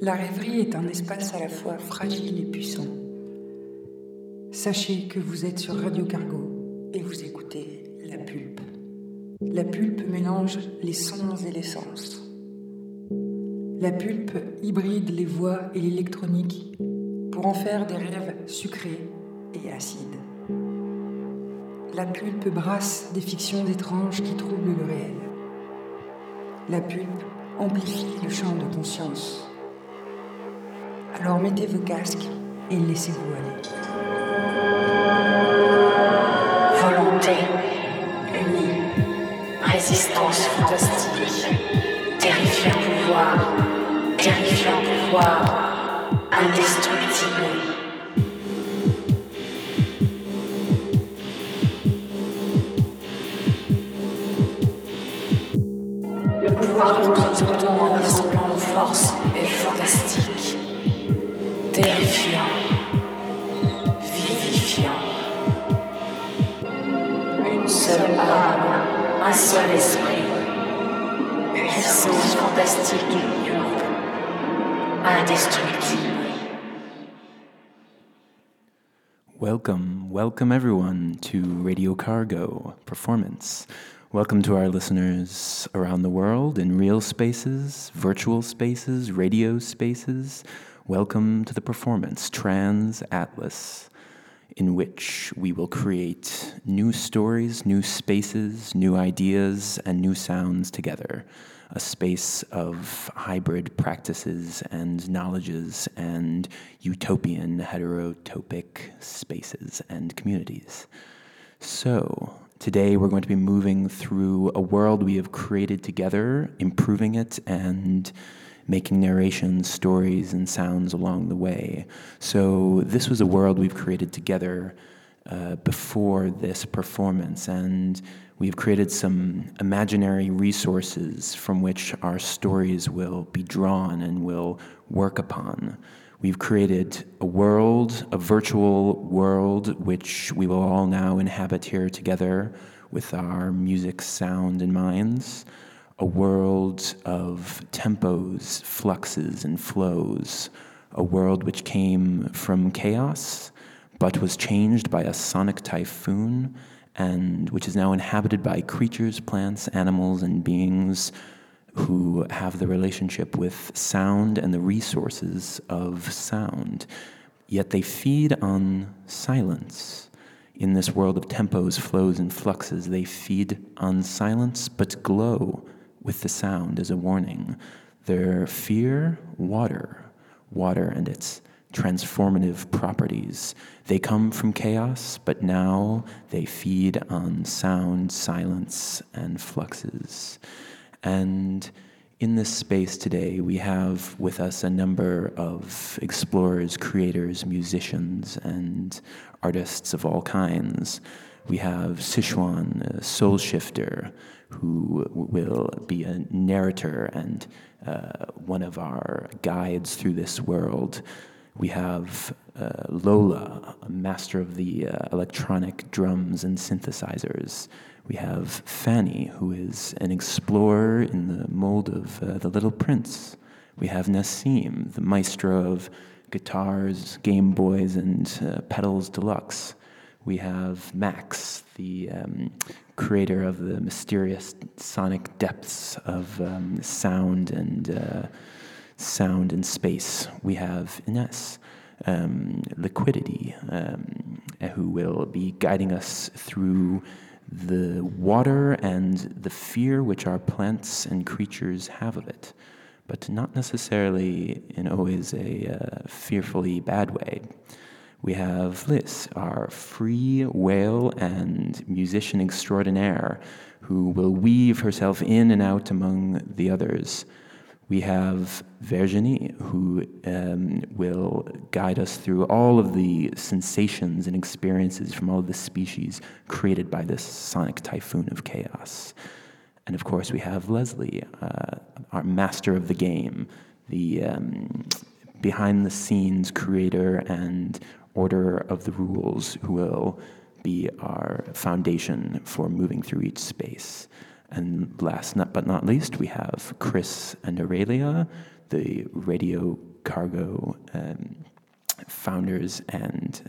La rêverie est un espace à la fois fragile et puissant. Sachez que vous êtes sur Radio Cargo et vous écoutez La Pulpe. La Pulpe mélange les sons et les sens. La Pulpe hybride les voix et l'électronique pour en faire des rêves sucrés et acides. La Pulpe brasse des fictions étranges qui troublent le réel. La Pulpe amplifie le champ de conscience. Alors mettez vos casques et laissez-vous aller. Volonté, unie, résistance fantastique, terrifiant pouvoir, indestructible. Tout en ressemblant aux forces est fantastique, terrifiant, vivifiant. Une seule âme, un seul esprit, puissance fantastique du groupe, indestructible. Welcome everyone to Radio Cargo Performance. Welcome to our listeners around the world in real spaces, virtual spaces, radio spaces. Welcome to the performance Trans Atlas, in which we will create new stories, new spaces, new ideas, and new sounds together. A space of hybrid practices and knowledges and utopian heterotopic spaces and communities. So, today we're going to be moving through a world we have created together, improving it and making narrations, stories, and sounds along the way. So this was a world we've created together before this performance, and we've created some imaginary resources from which our stories will be drawn and will work upon. We've created a world, a virtual world, which we will all now inhabit here together with our music, sound, and minds. A world of tempos, fluxes, and flows. A world which came from chaos, but was changed by a sonic typhoon, and which is now inhabited by creatures, plants, animals, and beings who have the relationship with sound and the resources of sound. Yet they feed on silence. In this world of tempos, flows, and fluxes, they feed on silence, but glow with the sound as a warning. Their fear, water and its transformative properties. They come from chaos, but now they feed on sound, silence, and fluxes. And in this space today, we have with us a number of explorers, creators, musicians, and artists of all kinds. We have Sichuan, a Soul Shifter, who will be a narrator and one of our guides through this world. We have Lola, a master of the electronic drums and synthesizers. We have Fanny, who is an explorer in the mold of The Little Prince. We have Nassim, the maestro of guitars, Game Boys, and pedals deluxe. We have Max, the creator of the mysterious sonic depths of sound and space. We have Ines, Liquidity, who will be guiding us through the water and the fear which our plants and creatures have of it, but not necessarily in always a fearfully bad way. We have Lise, our free whale and musician extraordinaire, who will weave herself in and out among the others. We have Virginie, who will guide us through all of the sensations and experiences from all of the species created by this sonic typhoon of chaos. And of course, we have Leslie, our master of the game, the behind-the-scenes creator and orderer of the rules, who will be our foundation for moving through each space. And last but not least, we have Chris and Aurelia, the Radio Cargo founders and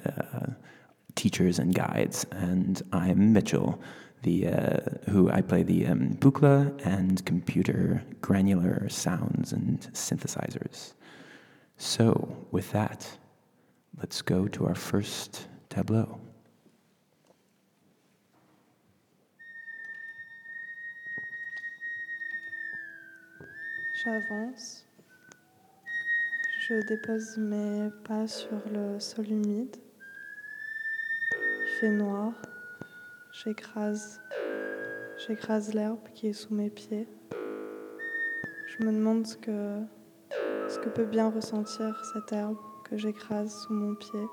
teachers and guides. And I'm Mitchell, who I play the bukla and computer granular sounds and synthesizers. So with that, let's go to our first tableau. J'avance, je dépose mes pas sur le sol humide, il fait noir, j'écrase l'herbe qui est sous mes pieds. Je me demande ce que peut bien ressentir cette herbe que j'écrase sous mon pied.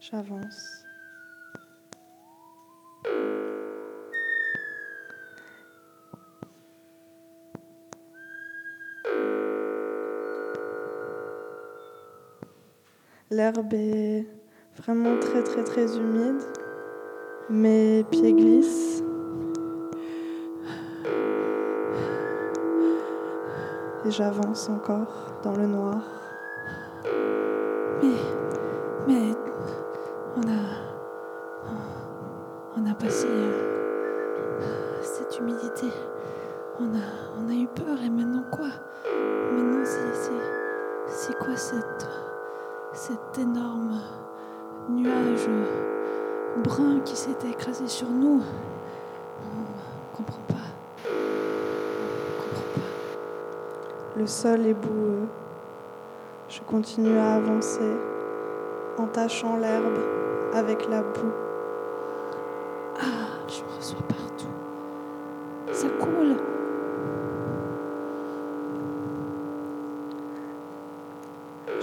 J'avance. L'herbe est vraiment très très très humide. Mes pieds glissent. Et j'avance encore dans le noir. Mais on a passé cette humidité. On a eu peur et maintenant quoi? Maintenant c'est quoi cet énorme nuage brun qui s'est écrasé sur nous? On comprend pas. Le sol est boueux. Je continue à avancer en tâchant l'herbe avec la boue. Ah, je me reçois partout. Ça coule.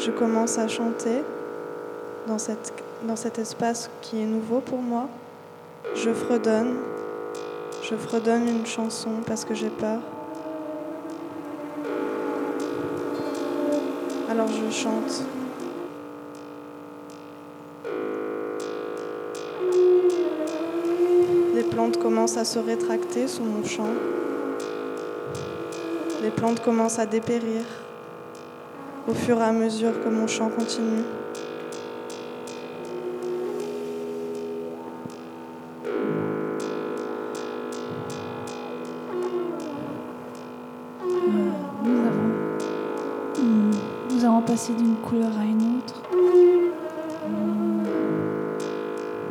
Je commence à chanter dans cet espace qui est nouveau pour moi. Je fredonne une chanson parce que j'ai peur. Alors je chante. Les plantes commencent à se rétracter sous mon chant. Les plantes commencent à dépérir au fur et à mesure que mon chant continue. Passer d'une couleur à une autre.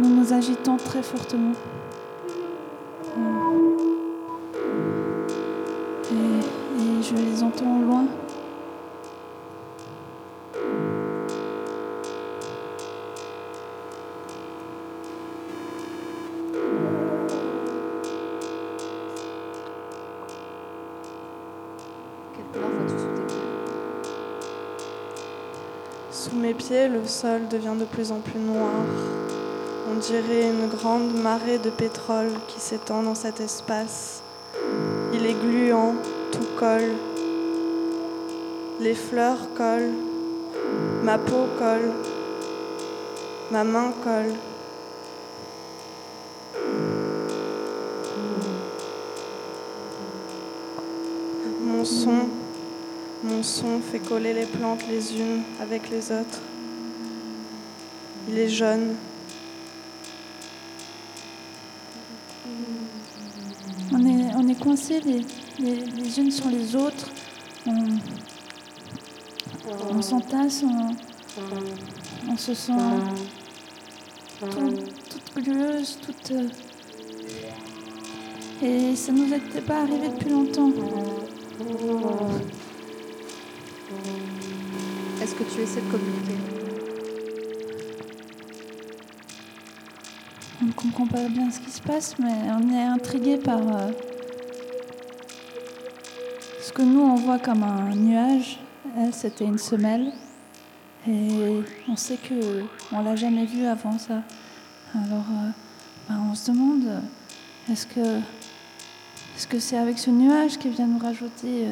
Nous nous agitons très fortement. Et je les entends au loin. Le sol devient de plus en plus noir. On dirait une grande marée de pétrole qui s'étend dans cet espace. Il est gluant, tout colle. Les fleurs collent, ma peau colle, ma main colle. Mon son fait coller les plantes les unes avec les autres. Il est jaune. On est coincés les unes sur les autres. On s'entasse, on se sent toute glueuse, toute... Et ça nous était pas arrivé depuis longtemps. Est-ce que tu essaies de communiquer ? On ne comprend pas bien ce qui se passe, mais on est intrigué par ce que nous on voit comme un nuage. Elle, c'était une semelle, et on sait que on l'a jamais vue avant ça. Alors, on se demande, est-ce que c'est avec ce nuage qui vient nous rajouter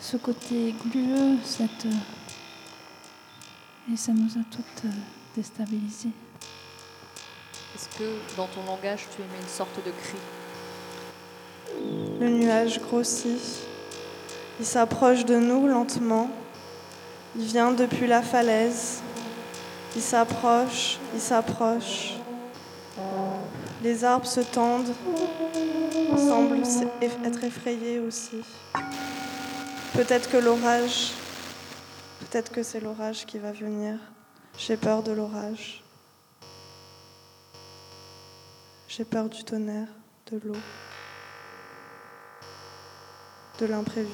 ce côté glueux, et ça nous a toutes déstabilisées. Est-ce que, dans ton langage, tu émets une sorte de cri ? Le nuage grossit. Il s'approche de nous lentement. Il vient depuis la falaise. Il s'approche, il s'approche. Les arbres se tendent. Ils semblent être effrayés aussi. Peut-être que l'orage... Peut-être que c'est l'orage qui va venir. J'ai peur de l'orage. J'ai peur du tonnerre, de l'eau, de l'imprévu.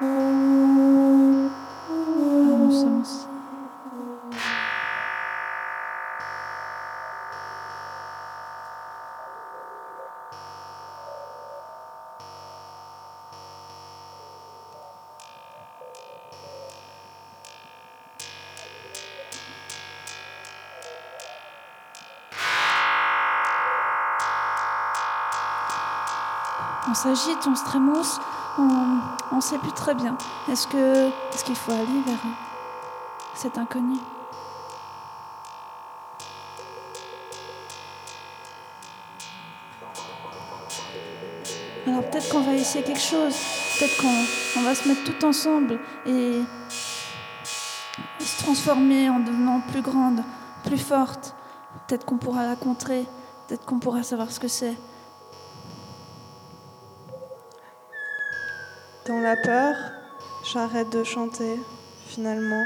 À mon sens. On s'agite, on se trémousse, on ne sait plus très bien. Est-ce qu'il faut aller vers cet inconnu ? Alors peut-être qu'on va essayer quelque chose, peut-être qu'on va se mettre tout ensemble et se transformer en devenant plus grande, plus forte. Peut-être qu'on pourra la contrer, peut-être qu'on pourra savoir ce que c'est. Dans la peur, j'arrête de chanter, finalement.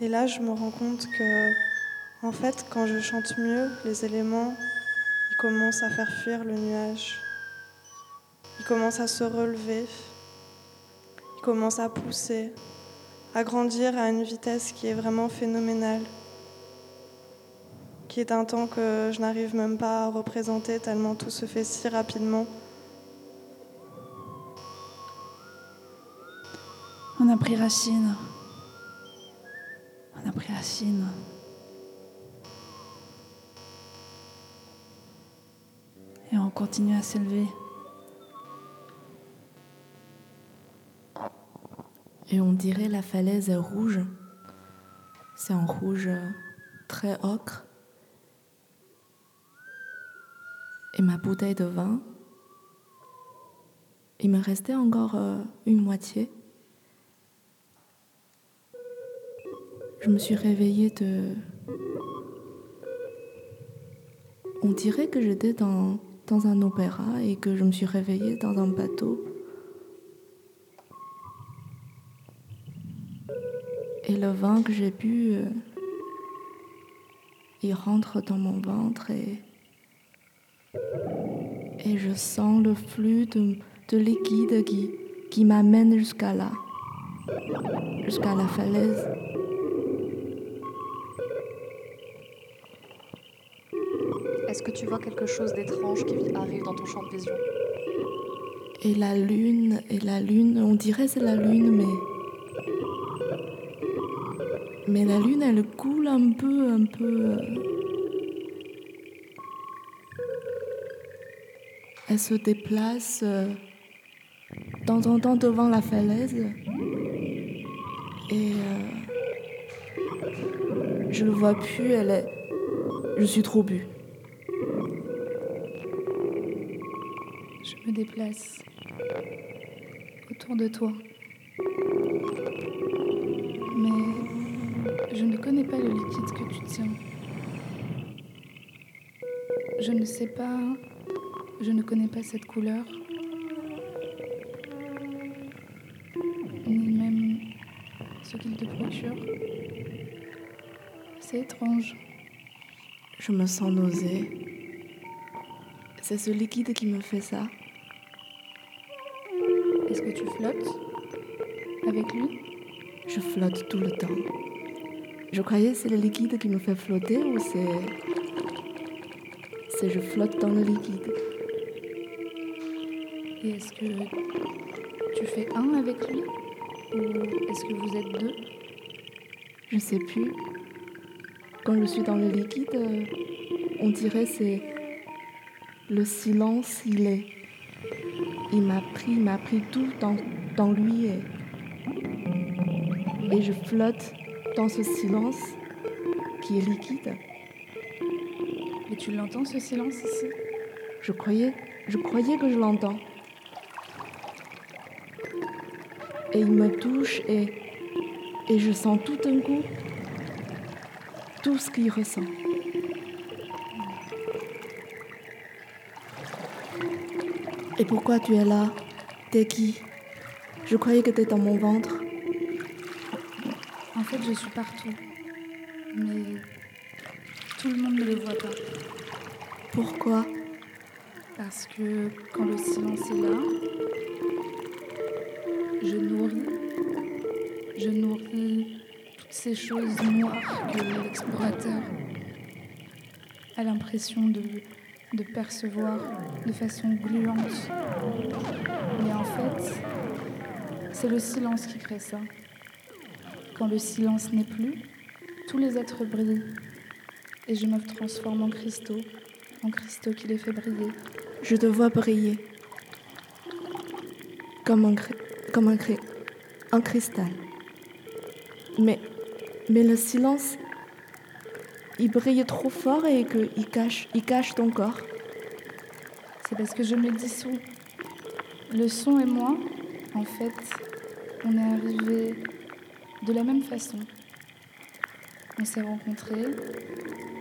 Et là, je me rends compte que, en fait, quand je chante mieux, les éléments, ils commencent à faire fuir le nuage. Ils commencent à se relever. Ils commencent à pousser, à grandir à une vitesse qui est vraiment phénoménale, qui est un temps que je n'arrive même pas à représenter tellement tout se fait si rapidement. On a pris racine. On a pris racine. Et on continue à s'élever. Et on dirait la falaise est rouge. C'est un rouge très ocre. Et ma bouteille de vin, il me restait encore une moitié. Je me suis réveillée de... On dirait que j'étais dans un opéra et que je me suis réveillée dans un bateau. Et le vin que j'ai bu, il rentre dans mon ventre et je sens le flux de liquide qui m'amène jusqu'à là, jusqu'à la falaise. Est-ce que tu vois quelque chose d'étrange qui arrive dans ton champ de vision ? Et la lune, on dirait c'est la lune, mais la lune, elle coule un peu. Elle se déplace de temps en temps devant la falaise et je le vois plus. Je suis trop bu. Je me déplace autour de toi. Mais je ne connais pas le liquide que tu tiens. Je ne sais pas, je ne connais pas cette couleur. Ni même ce qu'il te procure. C'est étrange. Je me sens nausée. C'est ce liquide qui me fait ça. Est-ce que tu flottes avec lui ? Je flotte tout le temps. Je croyais que c'est le liquide qui me fait flotter ou c'est je flotte dans le liquide. Et est-ce que tu fais un avec lui ? Ou est-ce que vous êtes deux ? Je sais plus. Quand je suis dans le liquide, on dirait c'est le silence, il m'a pris tout dans lui et je flotte dans ce silence qui est liquide. Mais tu l'entends, ce silence ici ? Je croyais que je l'entends. Et il me touche et je sens tout d'un coup tout ce qu'il ressent. Et pourquoi tu es là ? T'es qui ? Je croyais que t'étais dans mon ventre. En fait, je suis partout. Mais tout le monde ne le voit pas. Pourquoi ? Parce que quand le silence est là, je nourris toutes ces choses noires que l'explorateur a l'impression de percevoir de façon gluante. Mais en fait, c'est le silence qui crée ça. Quand le silence n'est plus, tous les êtres brillent. Et je me transforme en cristaux qui les fait briller. Je te vois briller, comme un cristal. Mais le silence, il brille trop fort et il cache ton corps. C'est parce que je me dissous. Le son et moi, en fait, on est arrivés de la même façon. On s'est rencontrés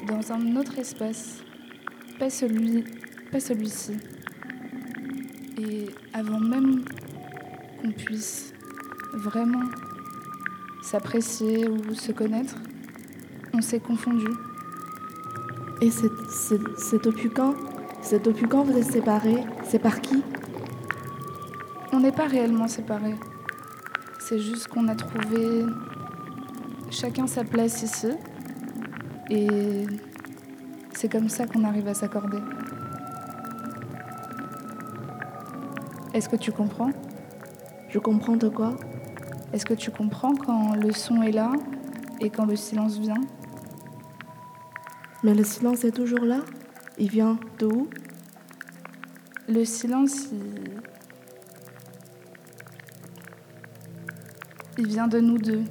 dans un autre espace, pas celui-ci. Et avant même qu'on puisse vraiment s'apprécier ou se connaître, on s'est confondus. Et c'est depuis quand ? C'est depuis quand vous êtes séparés ? C'est par qui ? On n'est pas réellement séparés. C'est juste qu'on a trouvé chacun sa place ici. Et c'est comme ça qu'on arrive à s'accorder. Est-ce que tu comprends ? Je comprends de quoi ? Est-ce que tu comprends quand le son est là et quand le silence vient ? Mais le silence est toujours là ? Il vient de où ? Le silence, il vient de nous deux.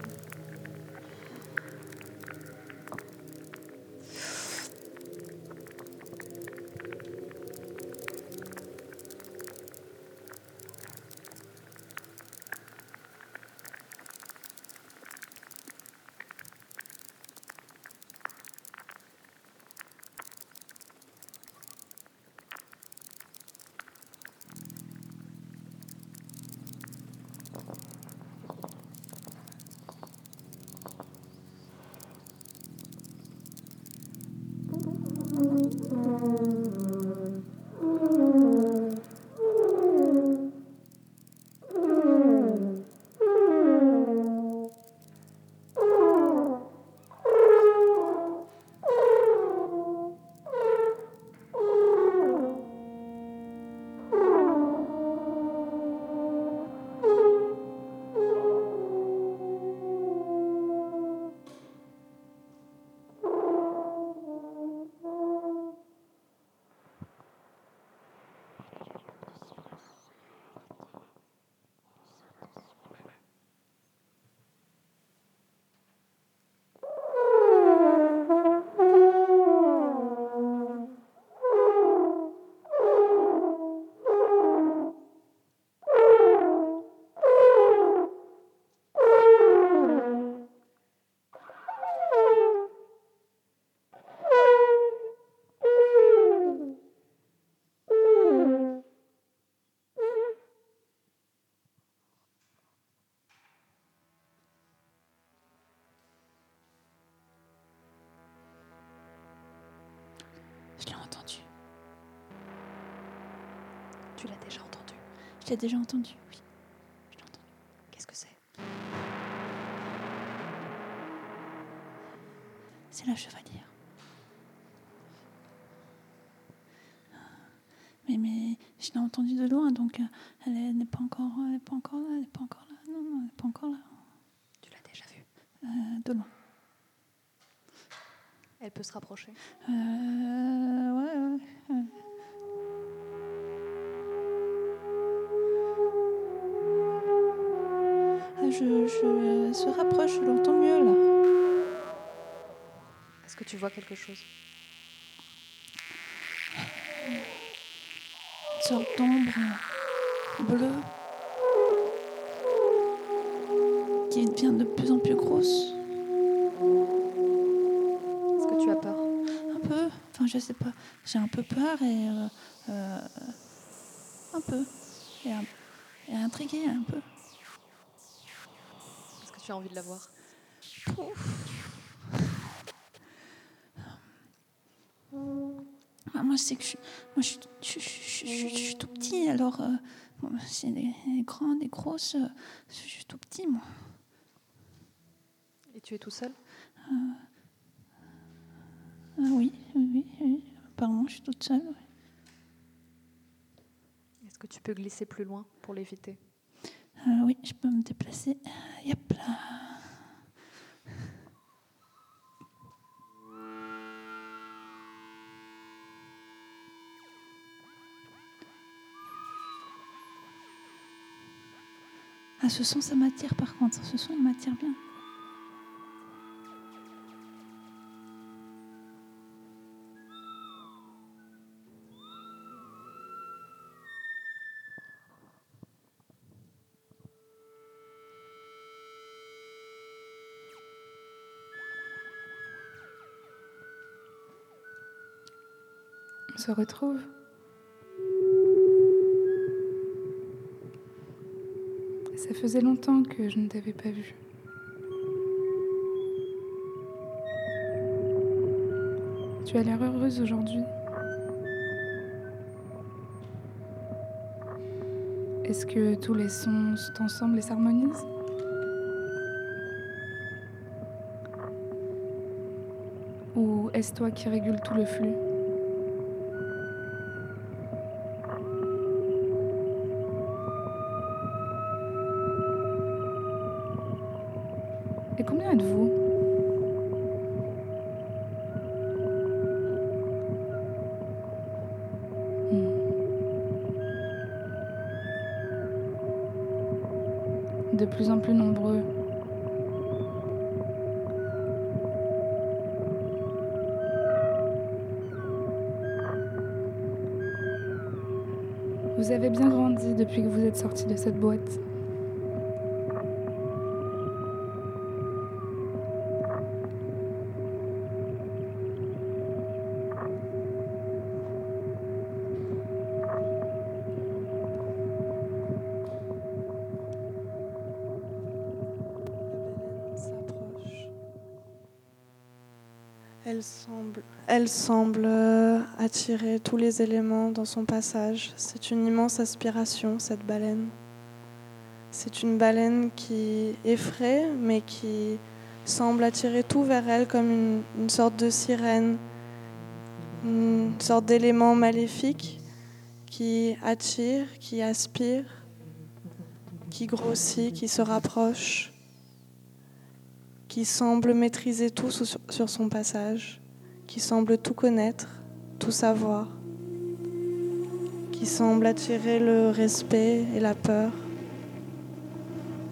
Tu l'as déjà entendu ? Je l'ai déjà entendu, oui. Je l'ai entendu. Qu'est-ce que c'est ? C'est la chevalière. Mais je l'ai entendue de loin, donc elle n'est pas encore là. Non, elle n'est pas encore là. Tu l'as déjà vue ? De loin. Elle peut se rapprocher ? Ouais. Je se rapproche, je l'entends mieux là. Est-ce que tu vois quelque chose ? sorte d'ombre bleue qui devient de plus en plus grosse. Est-ce que tu as peur ? Un peu. Enfin, je sais pas. J'ai un peu peur et... un peu. Et intriguée, un peu. Est-ce que tu as envie de la voir ? Pouf. Moi, c'est que je suis tout petit, alors c'est des grandes, des grosses, je suis tout petit, moi. Et tu es tout seul ? Oui. Apparemment, je suis toute seule. Ouais. Est-ce que tu peux glisser plus loin pour l'éviter ? Oui, je peux me déplacer. Yep là. Ah, ce son, ça m'attire par contre. Ce son, il m'attire bien. On se retrouve. Ça faisait longtemps que je ne t'avais pas vue. Tu as l'air heureuse aujourd'hui. Est-ce que tous les sons sont ensemble et s'harmonisent ? Ou est-ce toi qui régule tout le flux ? De plus en plus nombreux. Vous avez bien grandi depuis que vous êtes sortis de cette boîte. Elle semble attirer tous les éléments dans son passage. C'est une immense aspiration, cette baleine. C'est une baleine qui effraie, mais qui semble attirer tout vers elle comme une sorte de sirène, une sorte d'élément maléfique qui attire, qui aspire, qui grossit, qui se rapproche, qui semble maîtriser tout sur son passage, qui semble tout connaître, tout savoir, qui semble attirer le respect et la peur,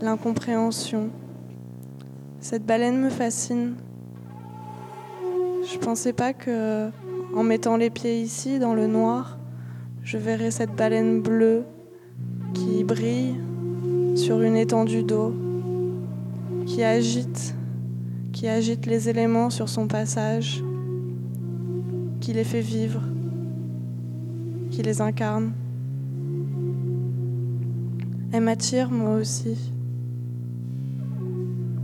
l'incompréhension. Cette baleine me fascine. Je pensais pas que, en mettant les pieds ici, dans le noir, je verrais cette baleine bleue qui brille sur une étendue d'eau, qui agite les éléments sur son passage, qui les fait vivre, qui les incarne. Elle m'attire, moi aussi.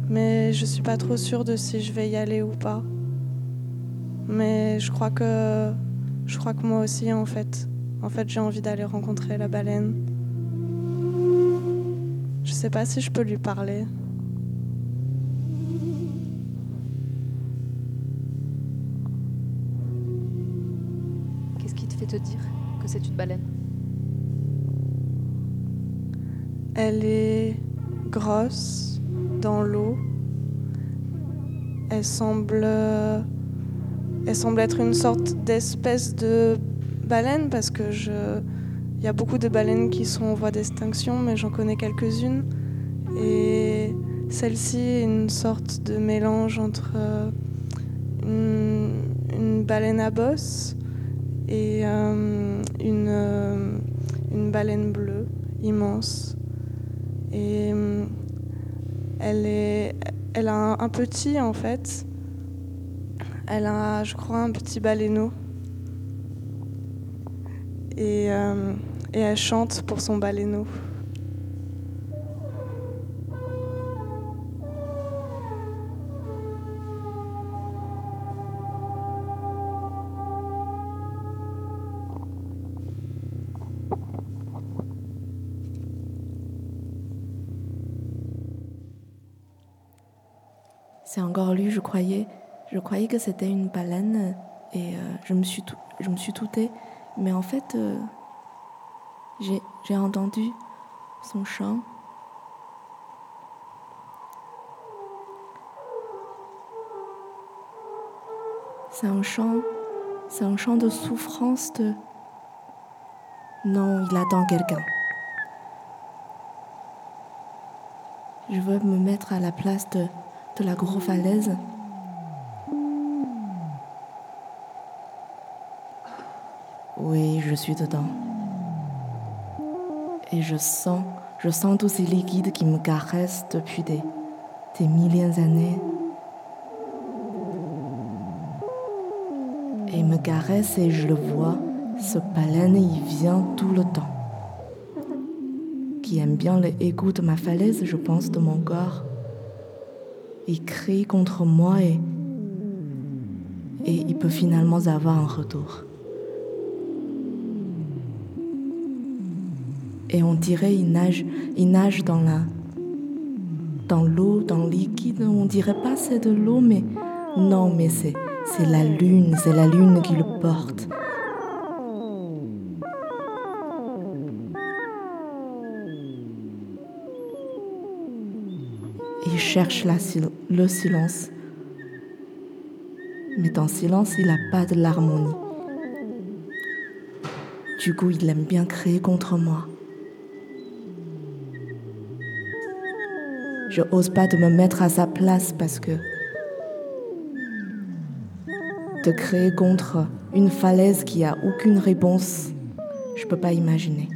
Mais je suis pas trop sûre de si je vais y aller ou pas. Mais je crois que moi aussi, en fait, j'ai envie d'aller rencontrer la baleine. Je sais pas si je peux lui parler. Te dire que c'est une baleine. Elle est grosse dans l'eau. Elle semble être une sorte d'espèce de baleine parce que il y a beaucoup de baleines qui sont en voie d'extinction, mais j'en connais quelques-unes. Et celle-ci est une sorte de mélange entre une baleine à bosse et une baleine bleue immense. Et elle a un petit, en fait. Elle a, je crois, un petit baleineau. Et elle chante pour son baleineau. C'est un gorlu, je croyais que c'était une baleine et je me suis doutée. Mais en fait, j'ai entendu son chant. C'est un chant de souffrance de... Non, il attend quelqu'un. Je veux me mettre à la place de la grosse falaise. Oui, je suis dedans. Et je sens tous ces liquides qui me caressent depuis des milliers d'années. Et ils me caressent et je le vois. Ce baleine, il vient tout le temps. Qui aime bien les échos de ma falaise, je pense, de mon corps. Il crie contre moi et il peut finalement avoir un retour. Et on dirait il nage dans l'eau, dans le liquide. On dirait pas c'est de l'eau, mais non, mais c'est la lune qui le porte. Il cherche le silence, mais dans le silence il n'a pas de l'harmonie. Du coup, il aime bien crier contre moi. Je n'ose pas de me mettre à sa place parce que de créer contre une falaise qui a aucune réponse, je peux pas imaginer.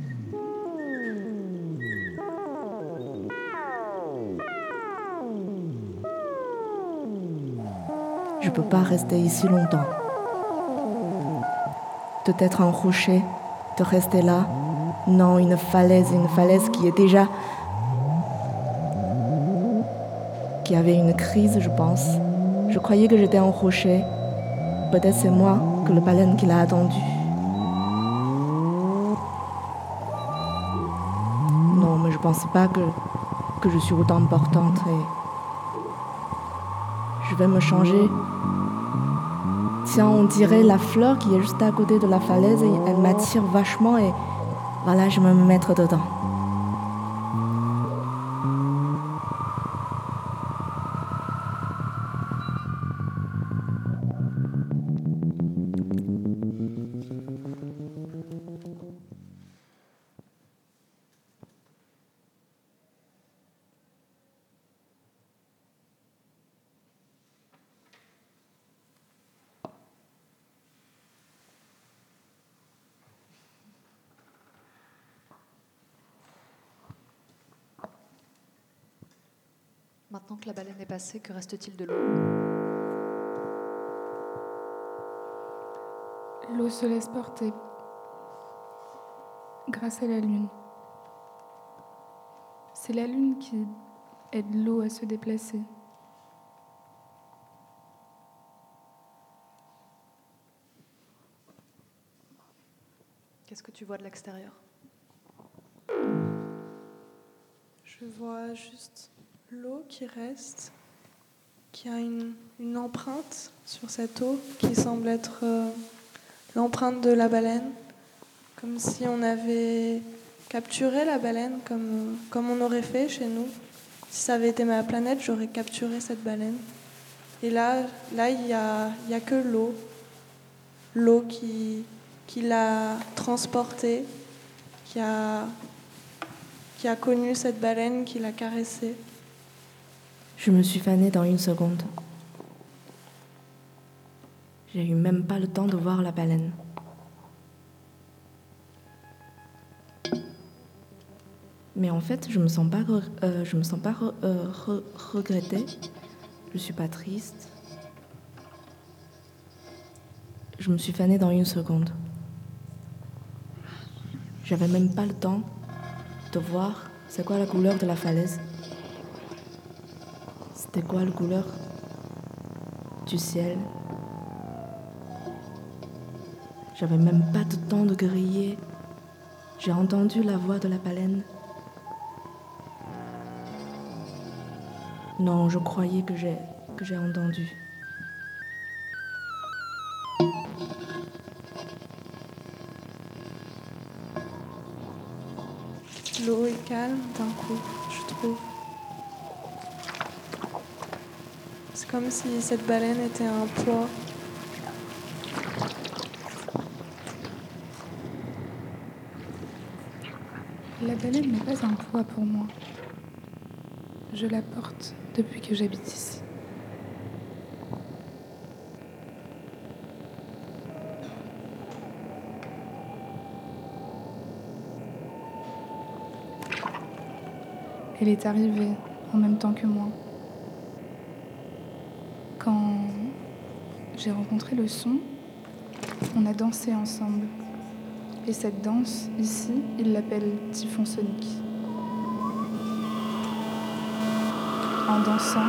Je peux pas rester ici longtemps. Peut-être un rocher, de rester là. Non, une falaise qui est déjà... Il y avait une crise, je pense. Je croyais que j'étais en rocher. Peut-être c'est moi que le baleine qui l'a attendu. Non, mais je pense pas que je suis autant importante. Et je vais me changer. Tiens, on dirait la fleur qui est juste à côté de la falaise. Et elle m'attire vachement et voilà, je vais me mettre dedans. Maintenant que la baleine est passée, que reste-t-il de l'eau ? L'eau se laisse porter grâce à la lune. C'est la lune qui aide l'eau à se déplacer. Qu'est-ce que tu vois de l'extérieur ? Je vois juste... l'eau qui reste, qui a une empreinte sur cette eau qui semble être l'empreinte de la baleine, comme si on avait capturé la baleine comme on aurait fait chez nous. Si ça avait été ma planète, j'aurais capturé cette baleine. Et là il y a que l'eau qui l'a transportée, qui a connu cette baleine, qui l'a caressée. Je me suis fanée dans une seconde. J'ai eu même pas le temps de voir la baleine. mais en fait je me sens pas regrettée, je suis pas triste. Je me suis fanée dans 1 seconde. J'avais même pas le temps de voir c'est quoi la couleur de la falaise, c'était quoi la couleur du ciel. J'avais même pas de temps de griller. J'ai entendu la voix de la baleine. Non, je croyais que j'ai entendu. L'eau est calme d'un coup, je trouve. C'est comme si cette baleine était un poids. La baleine n'est pas un poids pour moi. Je la porte depuis que j'habite ici. Elle est arrivée en même temps que moi. Quand j'ai rencontré le son, on a dansé ensemble. Et cette danse, ici, ils l'appellent typhon sonique. En dansant...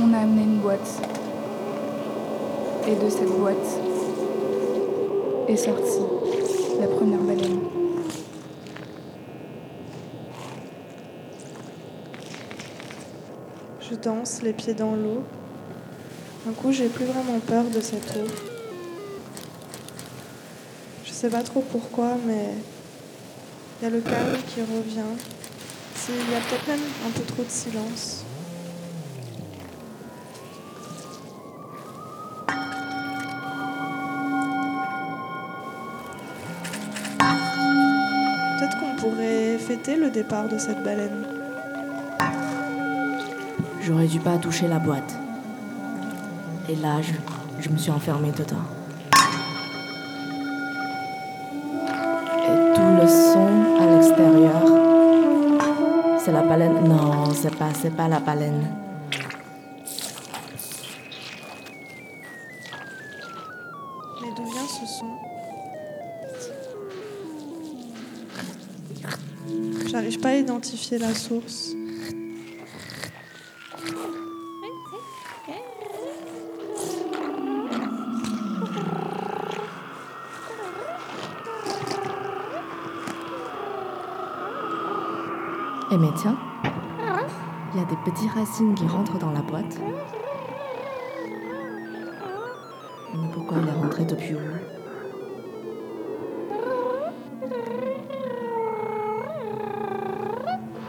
On a amené une boîte. Et de cette boîte est sortie la première baleine. Je danse, les pieds dans l'eau. D'un coup, j'ai plus vraiment peur de cette eau. Je sais pas trop pourquoi, mais il y a le calme qui revient. Il y a peut-être même un peu trop de silence. Peut-être qu'on pourrait fêter le départ de cette baleine. J'aurais dû pas toucher la boîte. Et là, je me suis enfermée dedans. Et tout le son à l'extérieur, c'est la baleine. Non, c'est pas la baleine. Mais d'où vient ce son ? J'arrive pas à identifier la source. Eh mais tiens, il y a des petites racines qui rentrent dans la boîte. Mais pourquoi il est rentré depuis où ?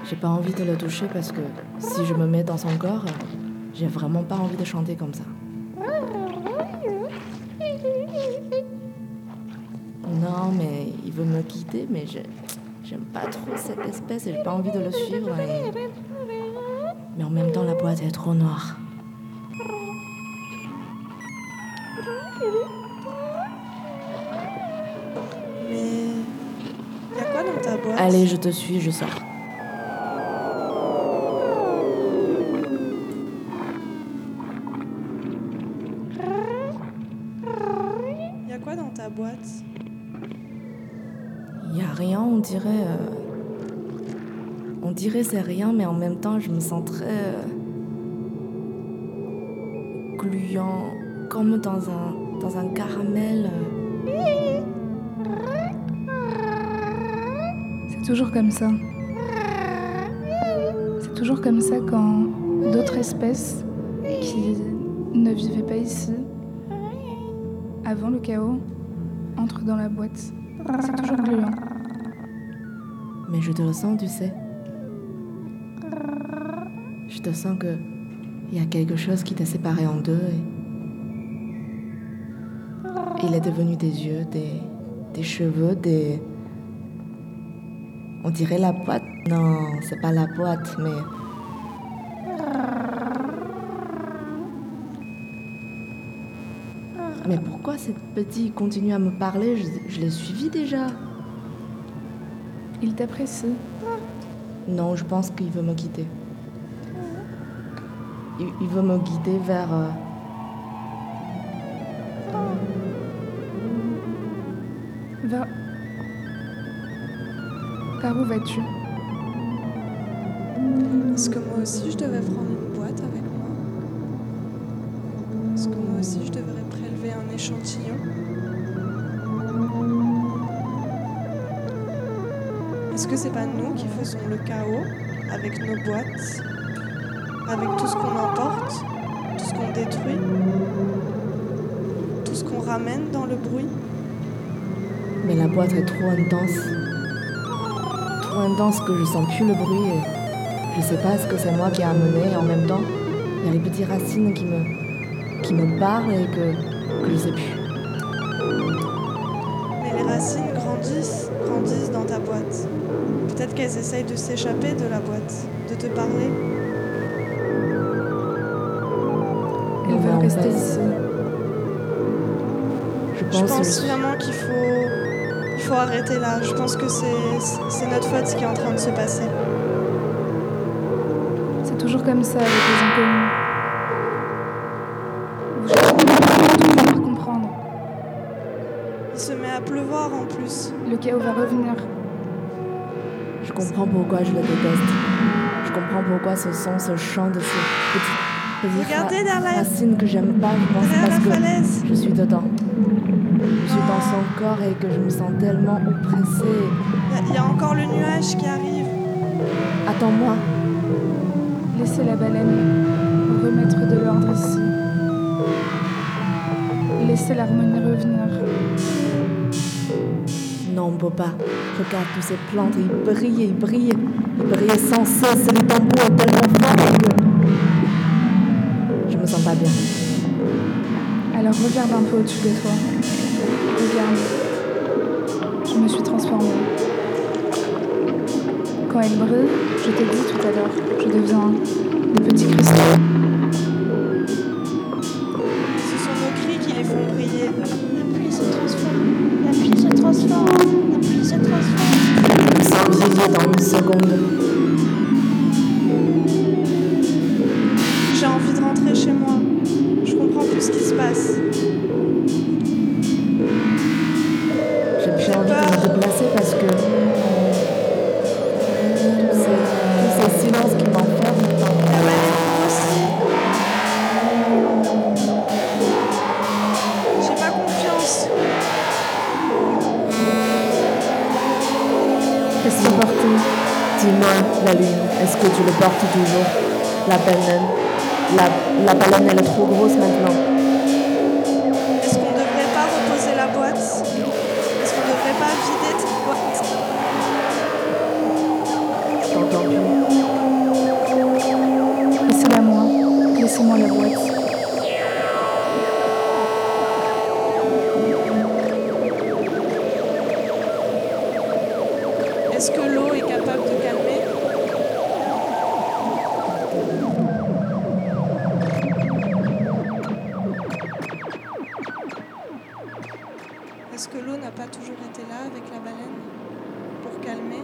J'ai pas envie de le toucher parce que si je me mets dans son corps, j'ai vraiment pas envie de chanter comme ça. Non, mais il veut me quitter, mais J'aime pas trop cette espèce et j'ai pas envie de le suivre. Mais en même temps, la boîte est trop noire. Mais y'a quoi dans ta boîte ? Allez, je te suis, je sors. Y'a quoi dans ta boîte ? Il n'y a rien, on dirait c'est rien, mais en même temps, je me sens très gluant, comme dans un caramel. C'est toujours comme ça. C'est toujours comme ça quand d'autres espèces qui ne vivaient pas ici, avant le chaos, entrent dans la boîte. C'est toujours gluant. Mais je te le sens, tu sais. Je te sens que il y a quelque chose qui t'a séparé en deux. Et il est devenu des yeux, des cheveux, des... On dirait la boîte. Non, c'est pas la boîte, mais... Mais pourquoi cette petite continue à me parler ? Je l'ai suivie déjà. Il t'apprécie ? Non, je pense qu'il veut me quitter. Il veut me guider vers... Par où vas-tu ? Est-ce que moi aussi je devais prendre une boîte avec moi ? Est-ce que moi aussi je devrais prélever un échantillon ? Est-ce que c'est pas nous qui faisons le chaos avec nos boîtes, avec tout ce qu'on emporte, tout ce qu'on détruit, tout ce qu'on ramène dans le bruit ? Mais la boîte est trop intense que je sens plus le bruit et je sais pas ce que c'est moi qui a amené. Et en même temps, il y a les petites racines qui me parlent et que je sais plus. Mais les racines grandissent dans ta boîte. Peut-être qu'elles essayent de s'échapper de la boîte, de te parler. Elles veulent rester ici. Je pense vraiment qu'il faut... Il faut arrêter là. Je pense que c'est notre faute ce qui est en train de se passer. C'est toujours comme ça avec les inconnus. Vous cherchez à comprendre. Il se met à pleuvoir en plus. Le chaos va revenir. Je comprends pourquoi je le déteste. Je comprends pourquoi ce son, ce chant de ces petites racines que j'aime pas, je pense parce que je suis dedans. Je suis dans son corps et que je me sens tellement oppressée. Il y a encore le nuage qui arrive. Attends-moi. Laissez la baleine remettre de l'ordre ici. Laissez l'harmonie revenir. Non, on ne peut pas. Regarde toutes ces plantes, ils brillent. Ils brillent sans cesse, les tambours sont tellement forts. Je me sens pas bien. Alors regarde un peu au-dessus de toi. Regarde. Je me suis transformée. Quand elle brille, je t'ai dit tout à l'heure, je deviens des petits cristaux. Ce sont nos cris qui les font briller. La pluie se transforme. Nous sommes brillés dans une seconde. J'ai envie de rentrer chez moi. Je comprends plus ce qui se passe. J'ai envie de me déplacer parce que c'est ce silence qui m'enferme. La baleine aussi. J'ai pas confiance. Qu'est-ce que tu portes ? Dis-moi, la lune, est-ce que tu le portes toujours ? La baleine, elle est trop grosse maintenant. Est-ce qu'on devrait pas reposer la boîte ? Est-ce qu'on devrait pas vider cette boîte ? Je t'entends plus. Laissez-moi la boîte. Est-ce que l'eau est capable de calmer ? Est-ce que l'eau n'a pas toujours été là avec la baleine pour calmer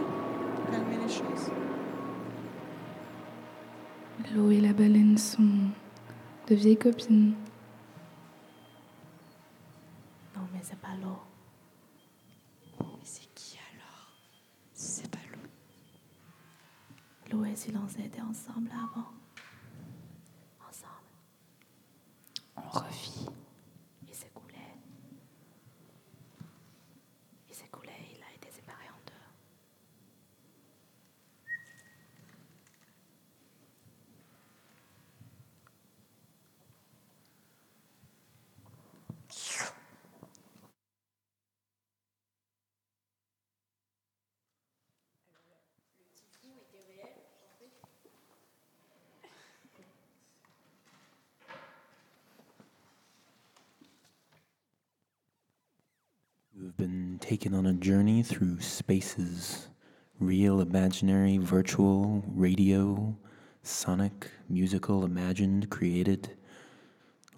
les choses ? L'eau et la baleine sont de vieilles copines. Non, mais c'est pas l'eau. Mais c'est qui alors ? C'est pas l'eau. L'eau et Silence étaient ensemble avant. On revit. Taken on a journey through spaces, real, imaginary, virtual, radio, sonic, musical, imagined, created,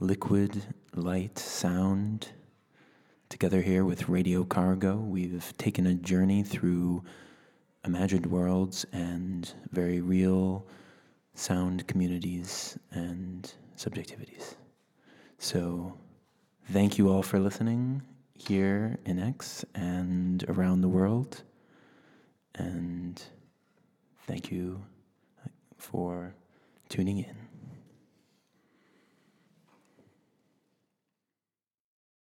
liquid, light, sound. Together here with Radio Cargo, we've taken a journey through imagined worlds and very real sound communities and subjectivities. So thank you all for listening here in X and around the world. And thank you for tuning in.